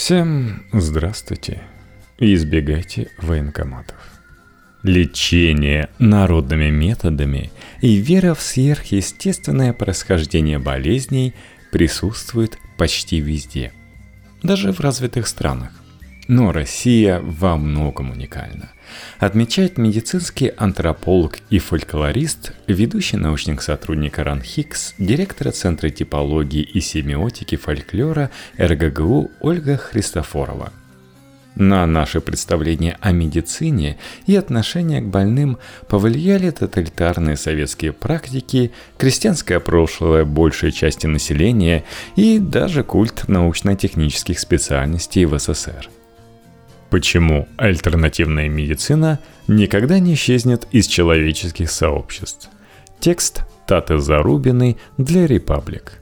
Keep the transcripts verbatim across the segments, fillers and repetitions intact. Всем здравствуйте и избегайте военкоматов. Лечение народными методами и вера в сверхъестественное происхождение болезней присутствует почти везде, даже в развитых странах. Но Россия во многом уникальна, отмечает медицинский антрополог и фольклорист, ведущий научник сотрудник Ран Хикс, директора Центра типологии и семиотики фольклора эр гэ гэ у Ольга Христофорова. На наше представление о медицине и отношение к больным повлияли тоталитарные советские практики, крестьянское прошлое большей части населения и даже культ научно-технических специальностей в эс эс эс эр. Почему альтернативная медицина никогда не исчезнет из человеческих сообществ? Текст Таты Зарубиной для «Репаблик».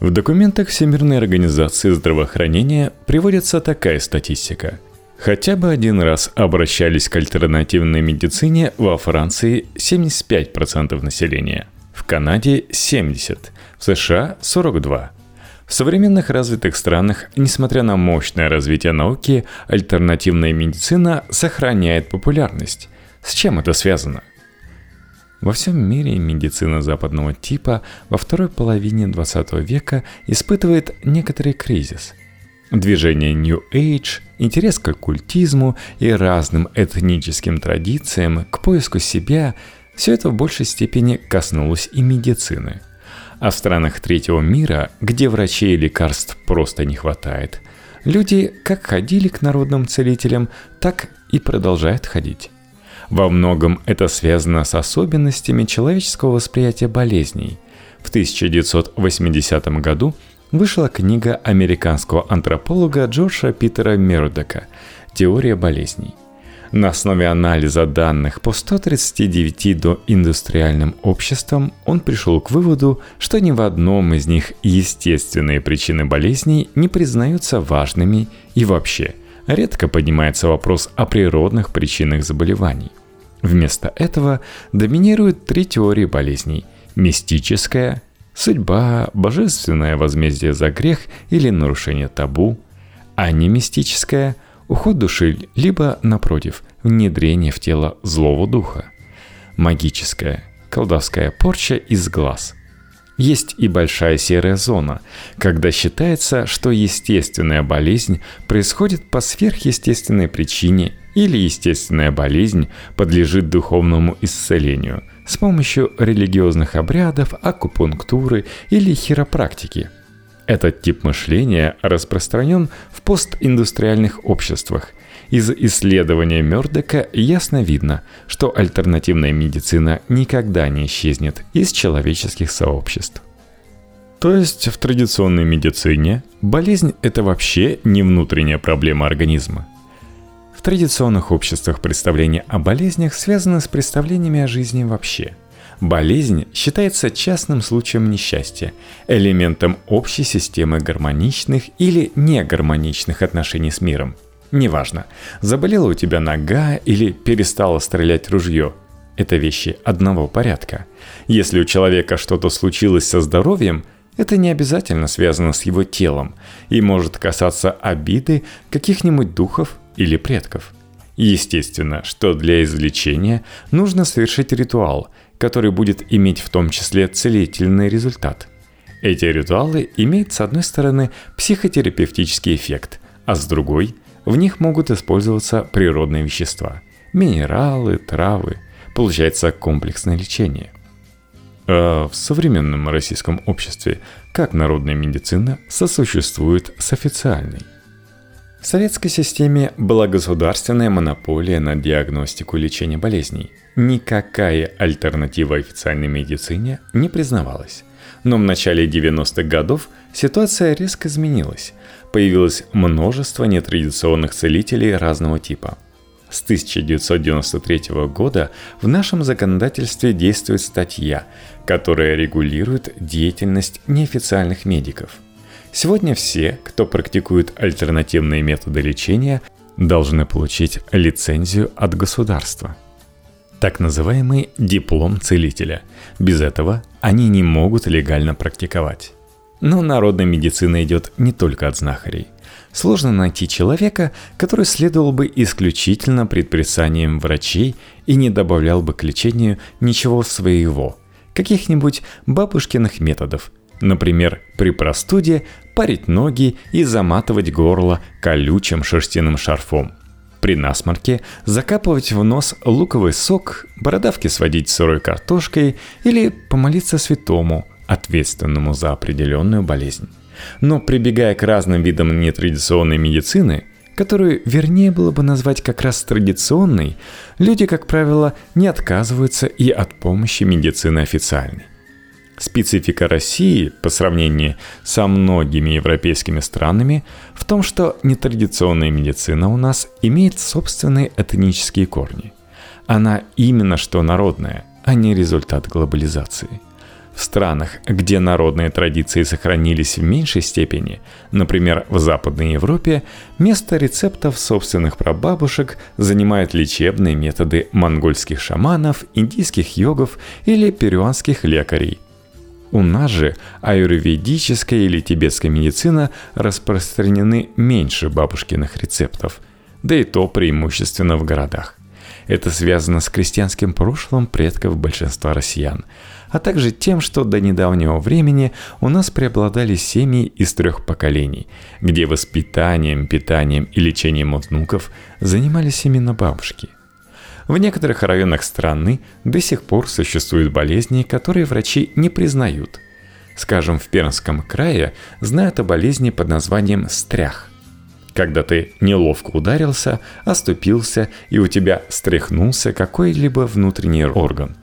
В документах Всемирной организации здравоохранения приводится такая статистика. Хотя бы один раз обращались к альтернативной медицине во Франции семьдесят пять процентов населения, в Канаде семьдесят процентов, в США сорок два процента. В современных развитых странах, несмотря на мощное развитие науки, альтернативная медицина сохраняет популярность. С чем это связано? Во всем мире медицина западного типа во второй половине двадцатого века испытывает некоторый кризис. Движение New Age, интерес к оккультизму и разным этническим традициям, к поиску себя – все это в большей степени коснулось и медицины. А в странах третьего мира, где врачей и лекарств просто не хватает, люди как ходили к народным целителям, так и продолжают ходить. Во многом это связано с особенностями человеческого восприятия болезней. В тысяча девятьсот восьмидесятом году вышла книга американского антрополога Джорджа Питера Мердока «Теория болезней». На основе анализа данных по ста тридцати девяти доиндустриальным обществам он пришел к выводу, что ни в одном из них естественные причины болезней не признаются важными и вообще редко поднимается вопрос о природных причинах заболеваний. Вместо этого доминируют три теории болезней – мистическая, судьба, божественное возмездие за грех или нарушение табу, а не мистическая – уход души, либо, напротив, внедрение в тело злого духа. Магическая, колдовская порча из глаз. Есть и большая серая зона, когда считается, что естественная болезнь происходит по сверхъестественной причине или естественная болезнь подлежит духовному исцелению с помощью религиозных обрядов, акупунктуры или хиропрактики. Этот тип мышления распространен в постиндустриальных обществах. Из исследования Мердока ясно видно, что альтернативная медицина никогда не исчезнет из человеческих сообществ. То есть в традиционной медицине болезнь – это вообще не внутренняя проблема организма. В традиционных обществах представления о болезнях связаны с представлениями о жизни вообще. Болезнь считается частным случаем несчастья, элементом общей системы гармоничных или негармоничных отношений с миром. Неважно, заболела у тебя нога или перестала стрелять ружье. Это вещи одного порядка. Если у человека что-то случилось со здоровьем, это не обязательно связано с его телом и может касаться обиды каких-нибудь духов или предков. Естественно, что для излечения нужно совершить ритуал, который будет иметь в том числе целительный результат. Эти ритуалы имеют с одной стороны психотерапевтический эффект, а с другой в них могут использоваться природные вещества, минералы, травы. Получается комплексное лечение. А в современном российском обществе как народная медицина сосуществует с официальной? В советской системе была государственная монополия на диагностику и лечение болезней. Никакая альтернатива официальной медицине не признавалась. Но в начале девяностых годов ситуация резко изменилась. Появилось множество нетрадиционных целителей разного типа. С тысяча девятьсот девяносто третьего года в нашем законодательстве действует статья, которая регулирует деятельность неофициальных медиков. Сегодня все, кто практикует альтернативные методы лечения, должны получить лицензию от государства. Так называемый диплом целителя. Без этого они не могут легально практиковать. Но народная медицина идет не только от знахарей. Сложно найти человека, который следовал бы исключительно предписаниям врачей и не добавлял бы к лечению ничего своего, каких-нибудь бабушкиных методов. Например, при простуде парить ноги и заматывать горло колючим шерстяным шарфом. При насморке закапывать в нос луковый сок, бородавки сводить с сырой картошкой или помолиться святому, ответственному за определенную болезнь. Но прибегая к разным видам нетрадиционной медицины, которую вернее было бы назвать как раз традиционной, люди, как правило, не отказываются и от помощи медицины официальной. Специфика России по сравнению со многими европейскими странами в том, что нетрадиционная медицина у нас имеет собственные этнические корни. Она именно что народная, а не результат глобализации. В странах, где народные традиции сохранились в меньшей степени, например, в Западной Европе, место рецептов собственных прабабушек занимают лечебные методы монгольских шаманов, индийских йогов или перуанских лекарей. У нас же аюрведическая или тибетская медицина распространены меньше бабушкиных рецептов, да и то преимущественно в городах. Это связано с крестьянским прошлым предков большинства россиян, а также тем, что до недавнего времени у нас преобладали семьи из трех поколений, где воспитанием, питанием и лечением от внуков занимались именно бабушки. В некоторых районах страны до сих пор существуют болезни, которые врачи не признают. Скажем, в Пермском крае знают о болезни под названием «стрях». Когда ты неловко ударился, оступился и у тебя стряхнулся какой-либо внутренний орган.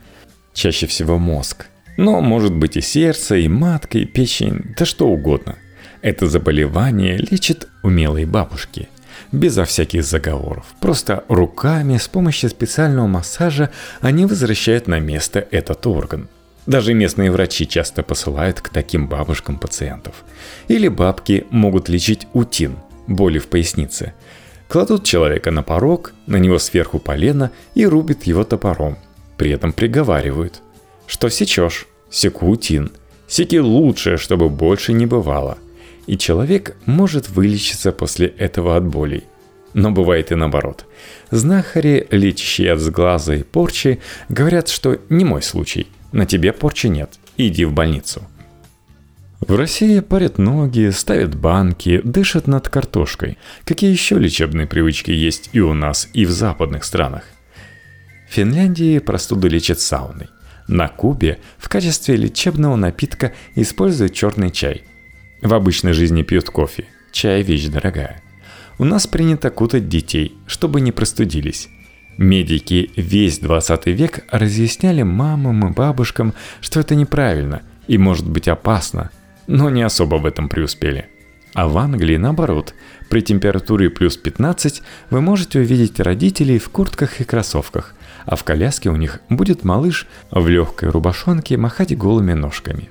Чаще всего мозг. Но может быть и сердце, и матка, и печень, да что угодно. Это заболевание лечат умелые бабушки. Безо всяких заговоров. Просто руками с помощью специального массажа они возвращают на место этот орган. Даже местные врачи часто посылают к таким бабушкам пациентов. Или бабки могут лечить утин, боли в пояснице. Кладут человека на порог, на него сверху полено и рубят его топором. При этом приговаривают. Что сечешь? Секу утин. Секи лучше, чтобы больше не бывало. И человек может вылечиться после этого от болей. Но бывает и наоборот. Знахари, лечащие от сглаза и порчи, говорят, что не мой случай, на тебе порчи нет, иди в больницу. В России парят ноги, ставят банки, дышат над картошкой. Какие еще лечебные привычки есть и у нас, и в западных странах? В Финляндии простуду лечат сауной. На Кубе в качестве лечебного напитка используют черный чай. В обычной жизни пьют кофе. Чай – вещь дорогая. У нас принято кутать детей, чтобы не простудились. Медики весь двадцатый век разъясняли мамам и бабушкам, что это неправильно и может быть опасно, но не особо в этом преуспели. А в Англии наоборот. При температуре плюс пятнадцать вы можете увидеть родителей в куртках и кроссовках, а в коляске у них будет малыш в легкой рубашонке махать голыми ножками.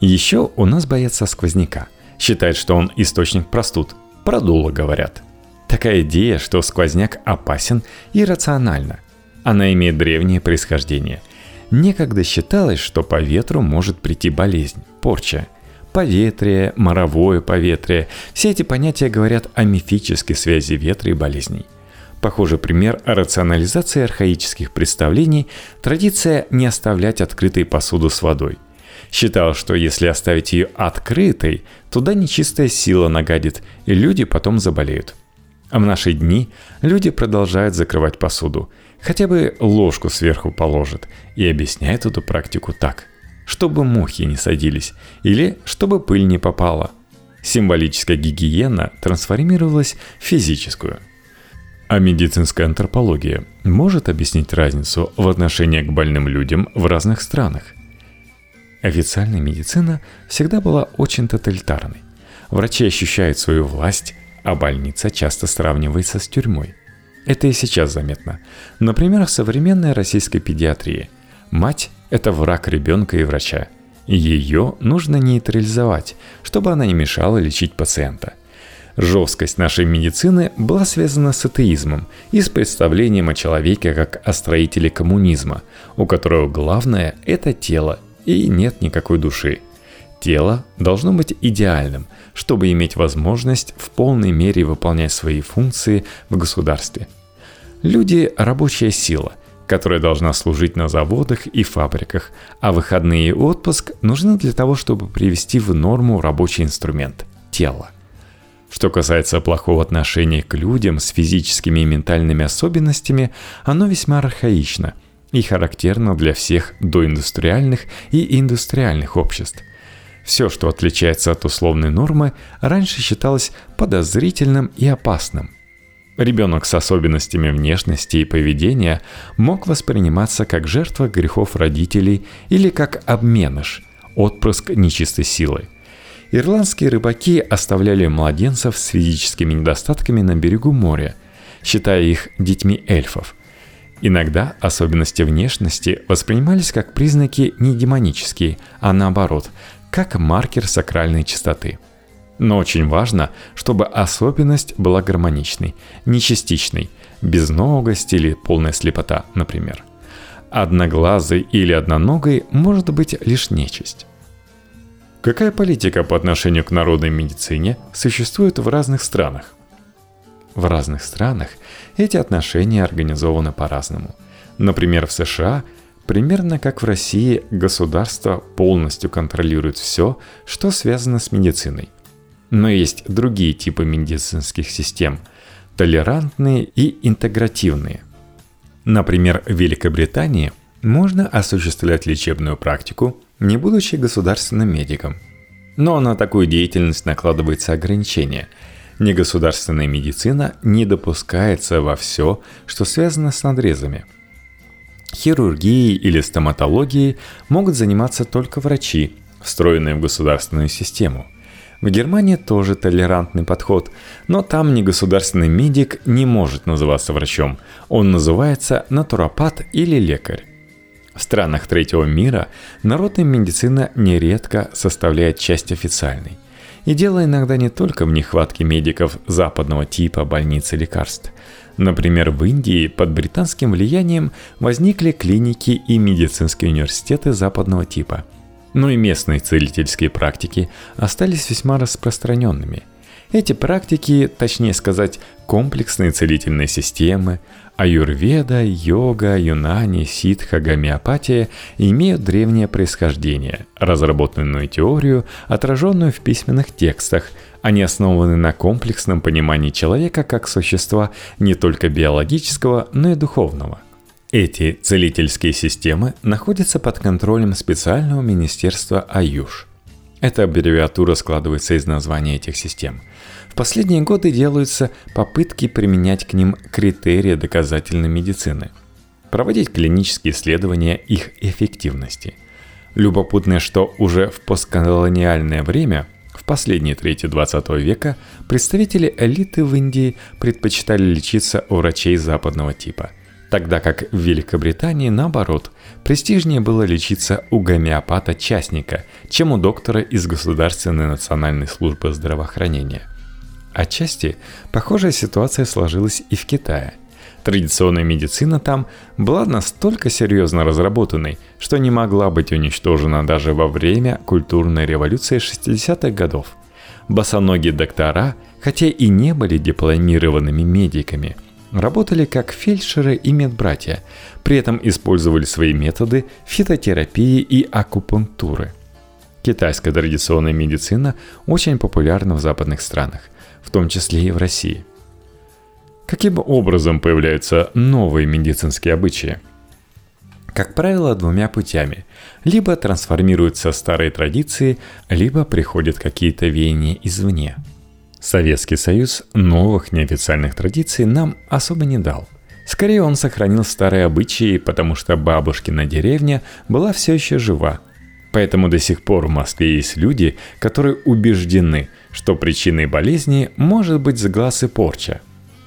Еще у нас боятся сквозняка. Считают, что он источник простуд. Продуло, говорят. Такая идея, что сквозняк опасен, иррациональна. Она имеет древнее происхождение. Некогда считалось, что по ветру может прийти болезнь, порча. Поветрие, моровое поветрие – все эти понятия говорят о мифической связи ветра и болезней. Похожий пример рационализации архаических представлений – традиция не оставлять открытой посуду с водой. Считал, что если оставить ее открытой, туда нечистая сила нагадит, и люди потом заболеют. А в наши дни люди продолжают закрывать посуду, хотя бы ложку сверху положат, и объясняют эту практику так. Чтобы мухи не садились, или чтобы пыль не попала. Символическая гигиена трансформировалась в физическую. А медицинская антропология может объяснить разницу в отношении к больным людям в разных странах. Официальная медицина всегда была очень тоталитарной. Врачи ощущают свою власть, а больница часто сравнивается с тюрьмой. Это и сейчас заметно. Например, в современной российской педиатрии. Мать – это враг ребенка и врача. Ее нужно нейтрализовать, чтобы она не мешала лечить пациента. Жесткость нашей медицины была связана с атеизмом и с представлением о человеке как о строителе коммунизма, у которого главное – это тело, и нет никакой души. Тело должно быть идеальным, чтобы иметь возможность в полной мере выполнять свои функции в государстве. Люди – рабочая сила, которая должна служить на заводах и фабриках, а выходные и отпуск нужны для того, чтобы привести в норму рабочий инструмент – тело. Что касается плохого отношения к людям с физическими и ментальными особенностями, оно весьма архаично и характерно для всех доиндустриальных и индустриальных обществ. Все, что отличается от условной нормы, раньше считалось подозрительным и опасным. Ребенок с особенностями внешности и поведения мог восприниматься как жертва грехов родителей или как обменыш, отпрыск нечистой силы. Ирландские рыбаки оставляли младенцев с физическими недостатками на берегу моря, считая их детьми эльфов. Иногда особенности внешности воспринимались как признаки не демонические, а наоборот, как маркер сакральной чистоты. Но очень важно, чтобы особенность была гармоничной, не частичной, безногость или полная слепота, например. Одноглазый или одноногой может быть лишь нечисть. Какая политика по отношению к народной медицине существует в разных странах? В разных странах эти отношения организованы по-разному. Например, в США, примерно как в России, государство полностью контролирует все, что связано с медициной. Но есть другие типы медицинских систем – толерантные и интегративные. Например, в Великобритании можно осуществлять лечебную практику, не будучи государственным медиком. Но на такую деятельность накладывается ограничение. Негосударственная медицина не допускается во все, что связано с надрезами. Хирургией или стоматологией могут заниматься только врачи, встроенные в государственную систему. В Германии тоже толерантный подход, но там негосударственный медик не может называться врачом. Он называется натуропат или лекарь. В странах третьего мира народная медицина нередко составляет часть официальной. И дело иногда не только в нехватке медиков западного типа больниц и лекарств. Например, в Индии под британским влиянием возникли клиники и медицинские университеты западного типа. Но и местные целительские практики остались весьма распространенными. Эти практики, точнее сказать, комплексные целительные системы, аюрведа, йога, юнани, ситха, гомеопатия имеют древнее происхождение, разработанную теорию, отраженную в письменных текстах. Они основаны на комплексном понимании человека как существа не только биологического, но и духовного. Эти целительские системы находятся под контролем специального министерства Аюш. Эта аббревиатура складывается из названия этих систем. В последние годы делаются попытки применять к ним критерии доказательной медицины, проводить клинические исследования их эффективности. Любопытно, что уже в постколониальное время, в последние трети двадцатого века, представители элиты в Индии предпочитали лечиться у врачей западного типа. Тогда как в Великобритании, наоборот, престижнее было лечиться у гомеопата-частника, чем у доктора из Государственной национальной службы здравоохранения. Отчасти похожая ситуация сложилась и в Китае. Традиционная медицина там была настолько серьезно разработанной, что не могла быть уничтожена даже во время культурной революции шестидесятых годов. Босоногие доктора, хотя и не были дипломированными медиками, работали как фельдшеры и медбратья, при этом использовали свои методы фитотерапии и акупунктуры. Китайская традиционная медицина очень популярна в западных странах, в том числе и в России. Каким образом появляются новые медицинские обычаи? Как правило, двумя путями. Либо трансформируются старые традиции, либо приходят какие-то веяния извне. Советский Союз новых неофициальных традиций нам особо не дал. Скорее, он сохранил старые обычаи, потому что бабушкина деревня была все еще жива. Поэтому до сих пор в Москве есть люди, которые убеждены, что причиной болезни может быть сглаз и порча.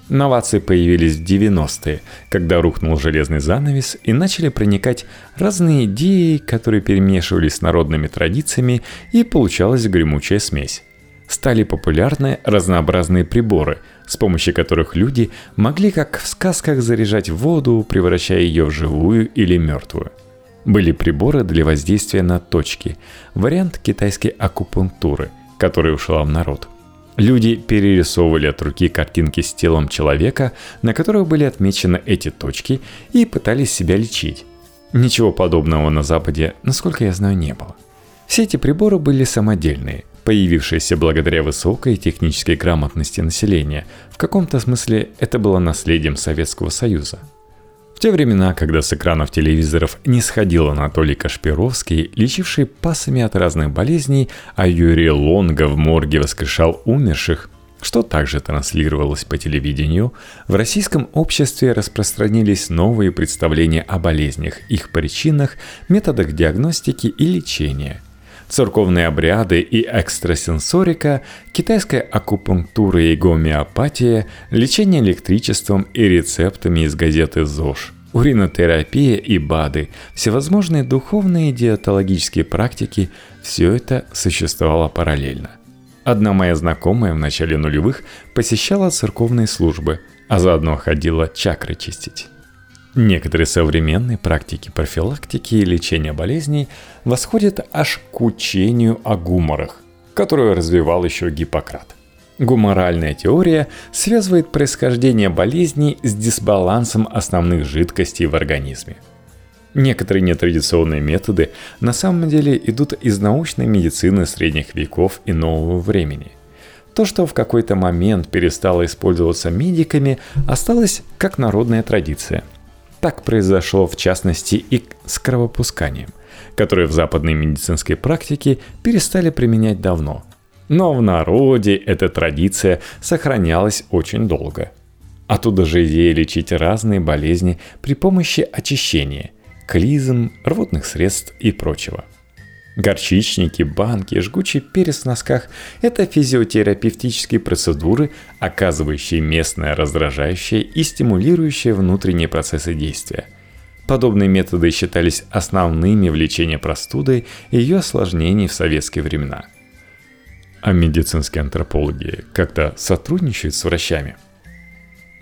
Новации появились в девяностые, когда рухнул железный занавес и начали проникать разные идеи, которые перемешивались с народными традициями, и получалась гремучая смесь. Стали популярны разнообразные приборы, с помощью которых люди могли, как в сказках, заряжать воду, превращая ее в живую или мертвую. были приборы для воздействия на точки, вариант китайской акупунктуры, которая ушла в народ. Люди перерисовывали от руки картинки с телом человека, на которых были отмечены эти точки, и пытались себя лечить. Ничего подобного на Западе, насколько я знаю, не было. Все эти приборы были самодельные, появившиеся благодаря высокой технической грамотности населения. В каком-то смысле это было наследием Советского Союза. В те времена, когда с экранов телевизоров не сходил Анатолий Кашпировский, лечивший пасами от разных болезней, а Юрий Лонго в морге воскрешал умерших, что также транслировалось по телевидению, в российском обществе распространились новые представления о болезнях, их причинах, методах диагностики и лечения. Церковные обряды и экстрасенсорика, китайская акупунктура и гомеопатия, лечение электричеством и рецептами из газеты «ЗОЖ», уринотерапия и БАДы, всевозможные духовные и диетологические практики – все это существовало параллельно. Одна моя знакомая в начале нулевых посещала церковные службы, а заодно ходила чакры чистить. Некоторые современные практики профилактики и лечения болезней восходят аж к учению о гуморах, которую развивал еще Гиппократ. Гуморальная теория связывает происхождение болезней с дисбалансом основных жидкостей в организме. Некоторые нетрадиционные методы на самом деле идут из научной медицины средних веков и нового времени. То, что в какой-то момент перестало использоваться медиками, осталось как народная традиция. Так произошло в частности и с кровопусканием, которое в западной медицинской практике перестали применять давно. Но в народе эта традиция сохранялась очень долго. Оттуда же идея лечить разные болезни при помощи очищения, клизм, рвотных средств и прочего. Горчичники, банки, жгучий перец в носках – это физиотерапевтические процедуры, оказывающие местное раздражающее и стимулирующее внутренние процессы действия. Подобные методы считались основными в лечении простуды и ее осложнений в советские времена. А медицинские антропологи как-то сотрудничают с врачами?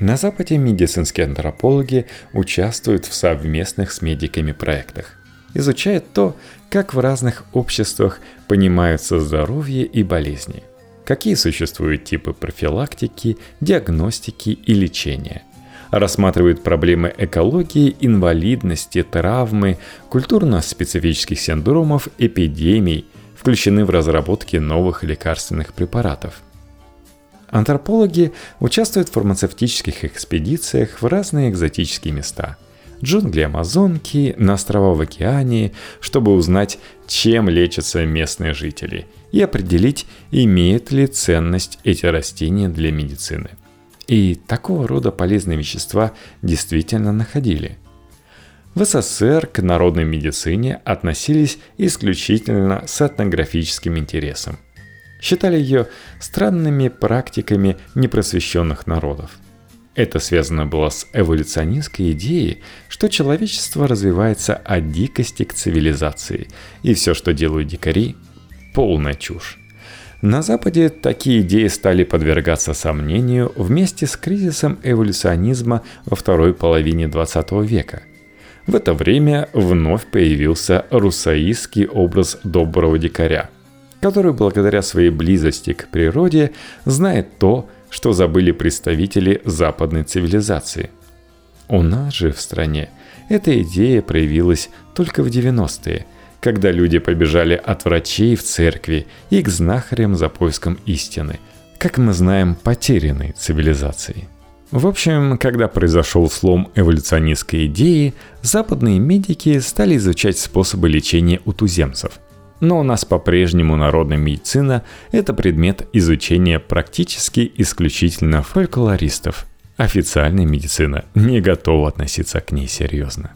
На Западе медицинские антропологи участвуют в совместных с медиками проектах, изучает то, как в разных обществах понимаются здоровье и болезни, какие существуют типы профилактики, диагностики и лечения, рассматривает проблемы экологии, инвалидности, травмы, культурно-специфических синдромов, эпидемий, включены в разработки новых лекарственных препаратов. Антропологи участвуют в фармацевтических экспедициях в разные экзотические места. Джунгли Амазонки, на острова в океане, чтобы узнать, чем лечатся местные жители, и определить, имеют ли ценность эти растения для медицины. И такого рода полезные вещества действительно находили. В СССР к народной медицине относились исключительно с этнографическим интересом. Считали ее странными практиками непросвещенных народов. Это связано было с эволюционистской идеей, что человечество развивается от дикости к цивилизации, и все, что делают дикари – полная чушь. На Западе такие идеи стали подвергаться сомнению вместе с кризисом эволюционизма во второй половине двадцатого века. В это время вновь появился руссоистский образ доброго дикаря, который благодаря своей близости к природе знает то, что забыли представители западной цивилизации. У нас же в стране эта идея проявилась только в девяностые, когда люди побежали от врачей в церкви и к знахарям за поиском истины, как мы знаем, потерянной цивилизации. В общем, когда произошел слом эволюционистской идеи, западные медики стали изучать способы лечения у туземцев. Но у нас по-прежнему народная медицина – это предмет изучения практически исключительно фольклористов. Официальная медицина не готова относиться к ней серьезно.